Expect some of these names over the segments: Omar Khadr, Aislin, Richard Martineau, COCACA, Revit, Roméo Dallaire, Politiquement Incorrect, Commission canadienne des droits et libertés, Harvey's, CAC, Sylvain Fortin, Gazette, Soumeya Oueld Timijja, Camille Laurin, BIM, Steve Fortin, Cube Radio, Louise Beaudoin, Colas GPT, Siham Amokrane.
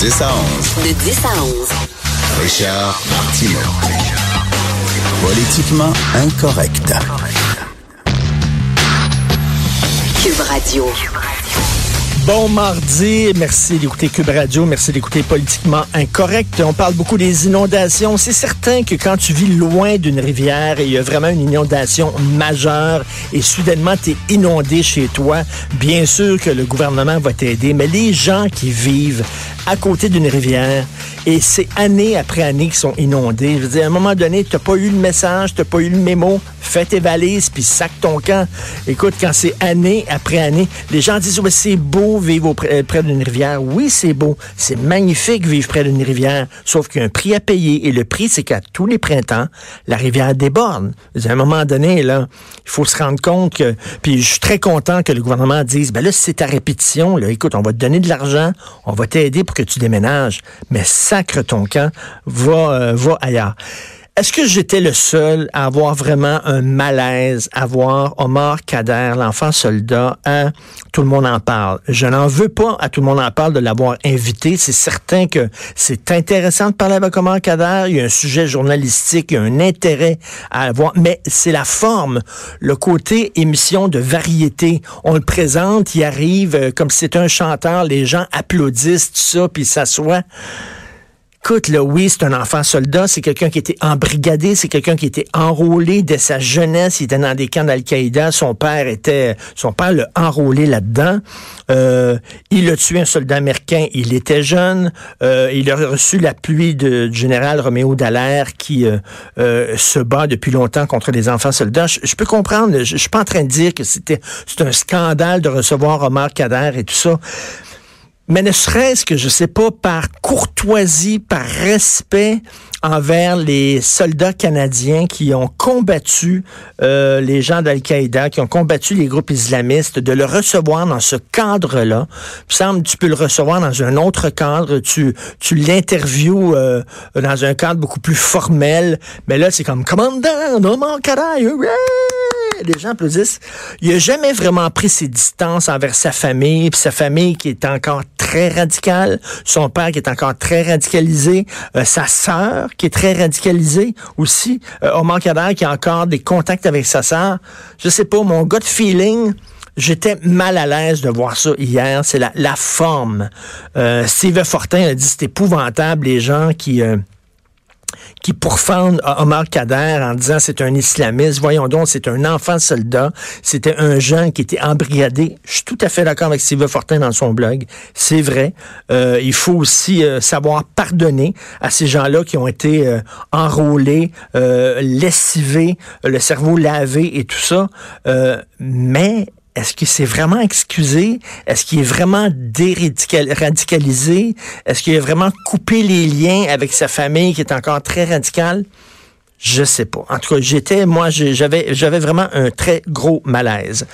10 à 11. De 10 à 11. Richard Martineau. Politiquement incorrect. Cube Radio. Bon mardi, merci d'écouter Cube Radio, merci d'écouter Politiquement Incorrect. On parle beaucoup des inondations. C'est certain que quand tu vis loin d'une rivière et il y a vraiment une inondation majeure et soudainement tu es inondé chez toi, bien sûr que le gouvernement va t'aider. Mais les gens qui vivent à côté d'une rivière et c'est année après année qu'ils sont inondés, je veux dire, à un moment donné, tu n'as pas eu le message, tu n'as pas eu le mémo, fais tes valises puis sac ton camp. Écoute, quand c'est année après année, les gens disent ouais, c'est beau, vivre près d'une rivière. Oui, c'est beau. C'est magnifique vivre près d'une rivière. Sauf qu'il y a un prix à payer. Et le prix, c'est qu'à tous les printemps, la rivière déborde. À un moment donné, là, il faut se rendre compte que... Puis je suis très content que le gouvernement dise, ben là, c'est à répétition. Là, écoute, on va te donner de l'argent. On va t'aider pour que tu déménages. Mais sacre ton camp. Va ailleurs. Est-ce que j'étais le seul à avoir vraiment un malaise à voir Omar Khadr, l'enfant soldat, à Tout le monde en parle? Je n'en veux pas à Tout le monde en parle de l'avoir invité. C'est certain que c'est intéressant de parler avec Omar Khadr. Il y a un sujet journalistique, il y a un intérêt à avoir. Mais c'est la forme, le côté émission de variété. On le présente, il arrive comme si c'était un chanteur. Les gens applaudissent, tout ça, puis ils s'assoient. Écoute, là, oui, c'est un enfant soldat, c'est quelqu'un qui était embrigadé, c'est quelqu'un qui était enrôlé dès sa jeunesse, il était dans des camps d'Al-Qaïda, son père l'a enrôlé là-dedans, il a tué un soldat américain, il était jeune, il a reçu l'appui du général Roméo Dallaire qui se bat depuis longtemps contre les enfants soldats. Je peux comprendre, je suis pas en train de dire que c'est un scandale de recevoir Omar Khadr et tout ça. Mais ne serait-ce que, je sais pas, par courtoisie, par respect envers les soldats canadiens qui ont combattu les gens d'Al-Qaïda, qui ont combattu les groupes islamistes, de le recevoir dans ce cadre-là. Il me semble que tu peux le recevoir dans un autre cadre, tu l'interviews dans un cadre beaucoup plus formel, mais là, c'est comme « Commandant, oh mon caray, hurray! » Les gens applaudissent. Il n'a jamais vraiment pris ses distances envers sa famille, puis sa famille qui est encore très radicale, son père qui est encore très radicalisé, sa sœur qui est très radicalisée aussi, Omar Khadr qui a encore des contacts avec sa sœur. Je sais pas, mon gut feeling, j'étais mal à l'aise de voir ça hier. C'est la forme. Steve Fortin a dit c'est épouvantable les gens qui pourfendent Omar Khadr en disant c'est un islamiste, voyons donc, c'est un enfant soldat, c'était un jeune qui était embrigadé. Je suis tout à fait d'accord avec Sylvain Fortin dans son blog, c'est vrai. Il faut aussi savoir pardonner à ces gens-là qui ont été enrôlés, lessivés, le cerveau lavé et tout ça, mais... Est-ce qu'il s'est vraiment excusé? Est-ce qu'il est vraiment déradicalisé? Est-ce qu'il a vraiment coupé les liens avec sa famille qui est encore très radicale? Je sais pas. En tout cas, j'avais vraiment un très gros malaise.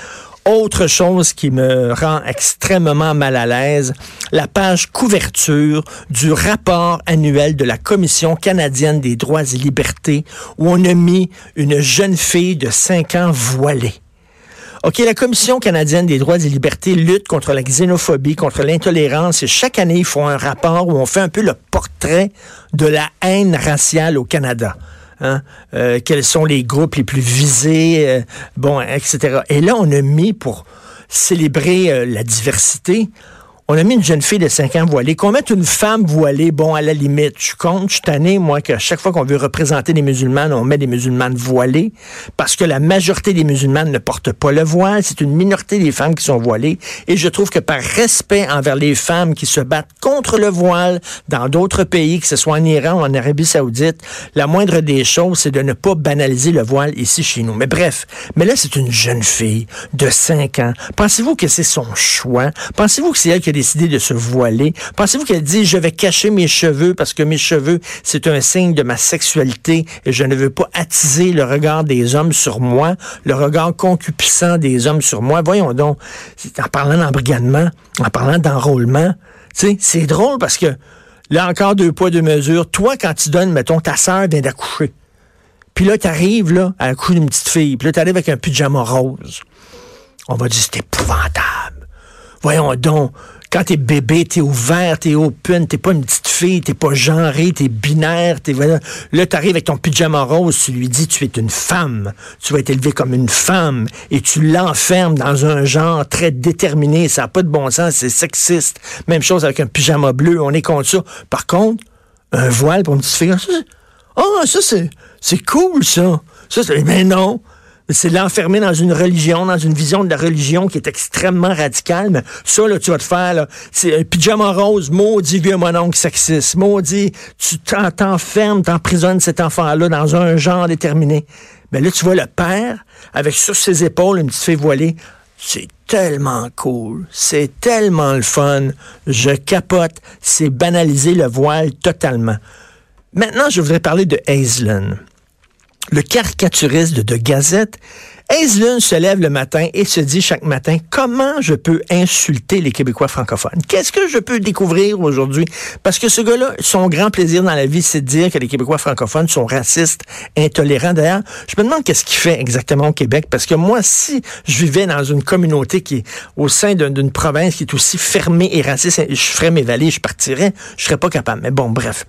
Autre chose qui me rend extrêmement mal à l'aise, la page couverture du rapport annuel de la Commission canadienne des droits et libertés où on a mis une jeune fille de 5 ans voilée. OK, la Commission canadienne des droits et libertés lutte contre la xénophobie, contre l'intolérance, et chaque année, ils font un rapport où on fait un peu le portrait de la haine raciale au Canada. Hein? Quels sont les groupes les plus visés, bon, etc. Et là, on a mis, pour célébrer la diversité, on a mis une jeune fille de 5 ans voilée. Qu'on mette une femme voilée, bon, à la limite, je compte, je suis tanné, moi, qu'à chaque fois qu'on veut représenter des musulmanes, on met des musulmanes voilées, parce que la majorité des musulmanes ne portent pas le voile. C'est une minorité des femmes qui sont voilées. Et je trouve que par respect envers les femmes qui se battent contre le voile dans d'autres pays, que ce soit en Iran ou en Arabie Saoudite, la moindre des choses, c'est de ne pas banaliser le voile ici chez nous. Mais bref. Mais là, c'est une jeune fille de 5 ans. Pensez-vous que c'est son choix? Pensez-vous que c'est elle qui a décidé de se voiler? Pensez-vous qu'elle dit je vais cacher mes cheveux parce que mes cheveux c'est un signe de ma sexualité et je ne veux pas attiser le regard des hommes sur moi, le regard concupiscent des hommes sur moi? Voyons donc, en parlant d'embrigadement, en parlant d'enrôlement, tu sais, c'est drôle parce que là encore deux poids deux mesures. Toi quand tu donnes, mettons, ta sœur vient d'accoucher, puis là t'arrives là à l'accoucher d'une petite fille, puis là t'arrives avec un pyjama rose, on va dire c'est épouvantable. Voyons donc, quand t'es bébé, t'es ouvert, t'es open, t'es pas une petite fille, t'es pas genré, t'es binaire, t'es... Là, t'arrives avec ton pyjama rose, tu lui dis, tu es une femme, tu vas être élevée comme une femme, et tu l'enfermes dans un genre très déterminé, ça n'a pas de bon sens, c'est sexiste. Même chose avec un pyjama bleu, on est contre ça. Par contre, un voile pour une petite fille, ça c'est cool, ça. Mais non, c'est l'enfermer dans une religion, dans une vision de la religion qui est extrêmement radicale. Mais ça, là, tu vas te faire, là, c'est un pyjama rose, maudit vieux mononcle sexiste, maudit, tu t'enfermes, t'emprisonnes cet enfant-là dans un genre déterminé. Mais là, tu vois le père, avec sur ses épaules une petite fille voilée. C'est tellement cool, c'est tellement le fun, je capote, c'est banaliser le voile totalement. Maintenant, je voudrais parler de Aislin, le caricaturiste de Gazette. Aislin se lève le matin et se dit chaque matin, comment je peux insulter les Québécois francophones? Qu'est-ce que je peux découvrir aujourd'hui? Parce que ce gars-là, son grand plaisir dans la vie, c'est de dire que les Québécois francophones sont racistes, intolérants. D'ailleurs, je me demande qu'est-ce qu'il fait exactement au Québec, parce que moi, si je vivais dans une communauté qui est au sein d'une province qui est aussi fermée et raciste, je ferais mes valises, je partirais, je serais pas capable. Mais bon, bref.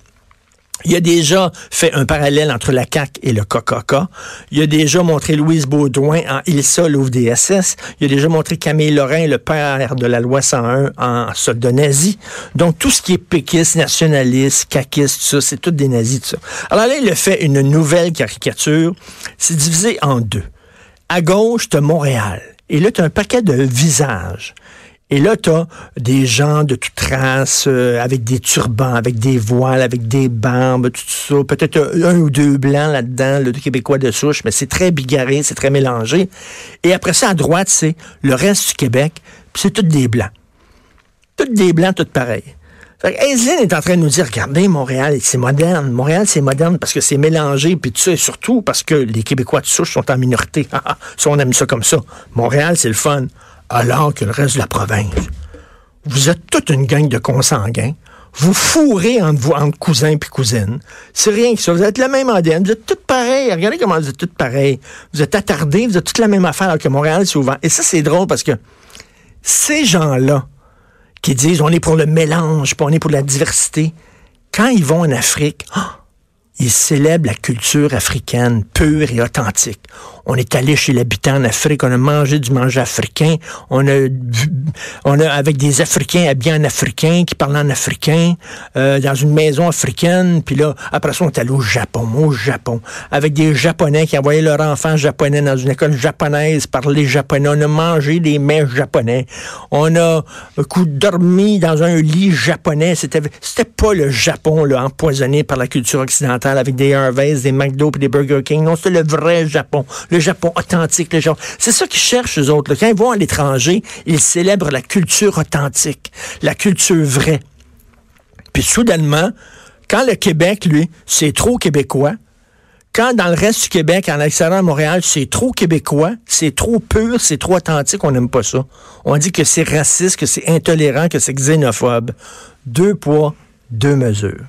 Il a déjà fait un parallèle entre la CAC et le COCACA. Il a déjà montré Louise Beaudoin en « Il ça l'ouvre des SS ». Il a déjà montré Camille Laurin, le père de la loi 101, en soldat nazi. Donc, tout ce qui est péquiste, nationaliste, caquiste, ça, c'est tout des nazis, tout ça. Alors là, il a fait une nouvelle caricature. C'est divisé en deux. À gauche, t'as Montréal. Et là, t'as un paquet de visages. Et là, t'as des gens de toute race, avec des turbans, avec des voiles, avec des barbes, tout ça. Peut-être un ou deux blancs là-dedans, le Québécois de souche, mais c'est très bigarré, c'est très mélangé. Et après ça, à droite, c'est le reste du Québec, puis c'est tous des blancs. Tous des blancs, tous pareils. Fait que Aislin est en train de nous dire, regardez, Montréal, c'est moderne. Montréal, c'est moderne parce que c'est mélangé, puis tout ça, et surtout parce que les Québécois de souche sont en minorité. Ça, on aime ça comme ça. Montréal, c'est le fun. Alors que le reste de la province, vous êtes toute une gang de consanguins, vous fourrez entre cousins et cousines, c'est rien que ça, vous êtes la même ADN, vous êtes toutes pareilles, regardez comment vous êtes toutes pareilles, vous êtes attardés, vous êtes toutes la même affaire, alors que Montréal, c'est ouvert. Et ça, c'est drôle parce que ces gens-là qui disent, on est pour le mélange, on est pour la diversité, quand ils vont en Afrique... Ils célèbrent la culture africaine pure et authentique. On est allé chez l'habitant en Afrique, on a mangé du manger africain, on a avec des Africains habillés en africain, qui parlent en africain, dans une maison africaine, puis là, après ça, on est allé au Japon, avec des Japonais qui envoyaient leurs enfants japonais dans une école japonaise, parler japonais, on a mangé des mets japonais, on a dormi dans un lit japonais, c'était pas le Japon, là, empoisonné par la culture occidentale, avec des Harvey's, des McDo et des Burger King. Non, c'est le vrai Japon. Le Japon authentique. C'est ça qu'ils cherchent, eux autres. Quand ils vont à l'étranger, ils célèbrent la culture authentique, la culture vraie. Puis soudainement, quand le Québec, lui, c'est trop québécois, quand dans le reste du Québec, en extérieur à Montréal, c'est trop québécois, c'est trop pur, c'est trop authentique, on n'aime pas ça. On dit que c'est raciste, que c'est intolérant, que c'est xénophobe. Deux poids, deux mesures.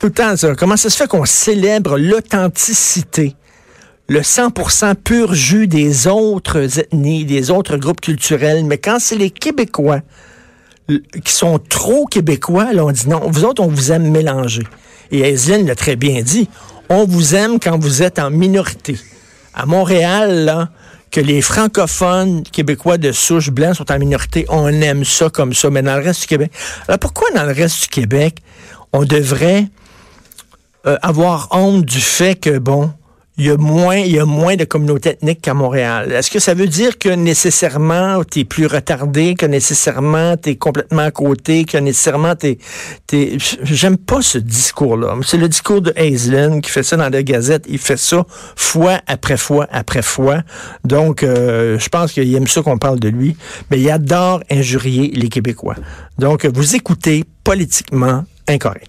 Tout le temps, ça. Comment ça se fait qu'on célèbre l'authenticité, le 100% pur jus des autres ethnies, des autres groupes culturels, mais quand c'est les Québécois qui sont trop Québécois, là, on dit non, vous autres, on vous aime mélanger. Et Aislin l'a très bien dit, on vous aime quand vous êtes en minorité. À Montréal, là, que les francophones québécois de souche blanche sont en minorité, on aime ça comme ça, mais dans le reste du Québec... Alors pourquoi dans le reste du Québec, on devrait... avoir honte du fait que, bon, il y a moins de communautés ethniques qu'à Montréal. Est-ce que ça veut dire que nécessairement t'es plus retardé, que nécessairement t'es complètement à côté, que nécessairement t'es... J'aime pas ce discours-là. C'est le discours de Aislin qui fait ça dans la Gazette. Il fait ça fois après fois après fois. Donc, je pense qu'il aime ça qu'on parle de lui, mais il adore injurier les Québécois. Donc, vous écoutez Politiquement Incorrect.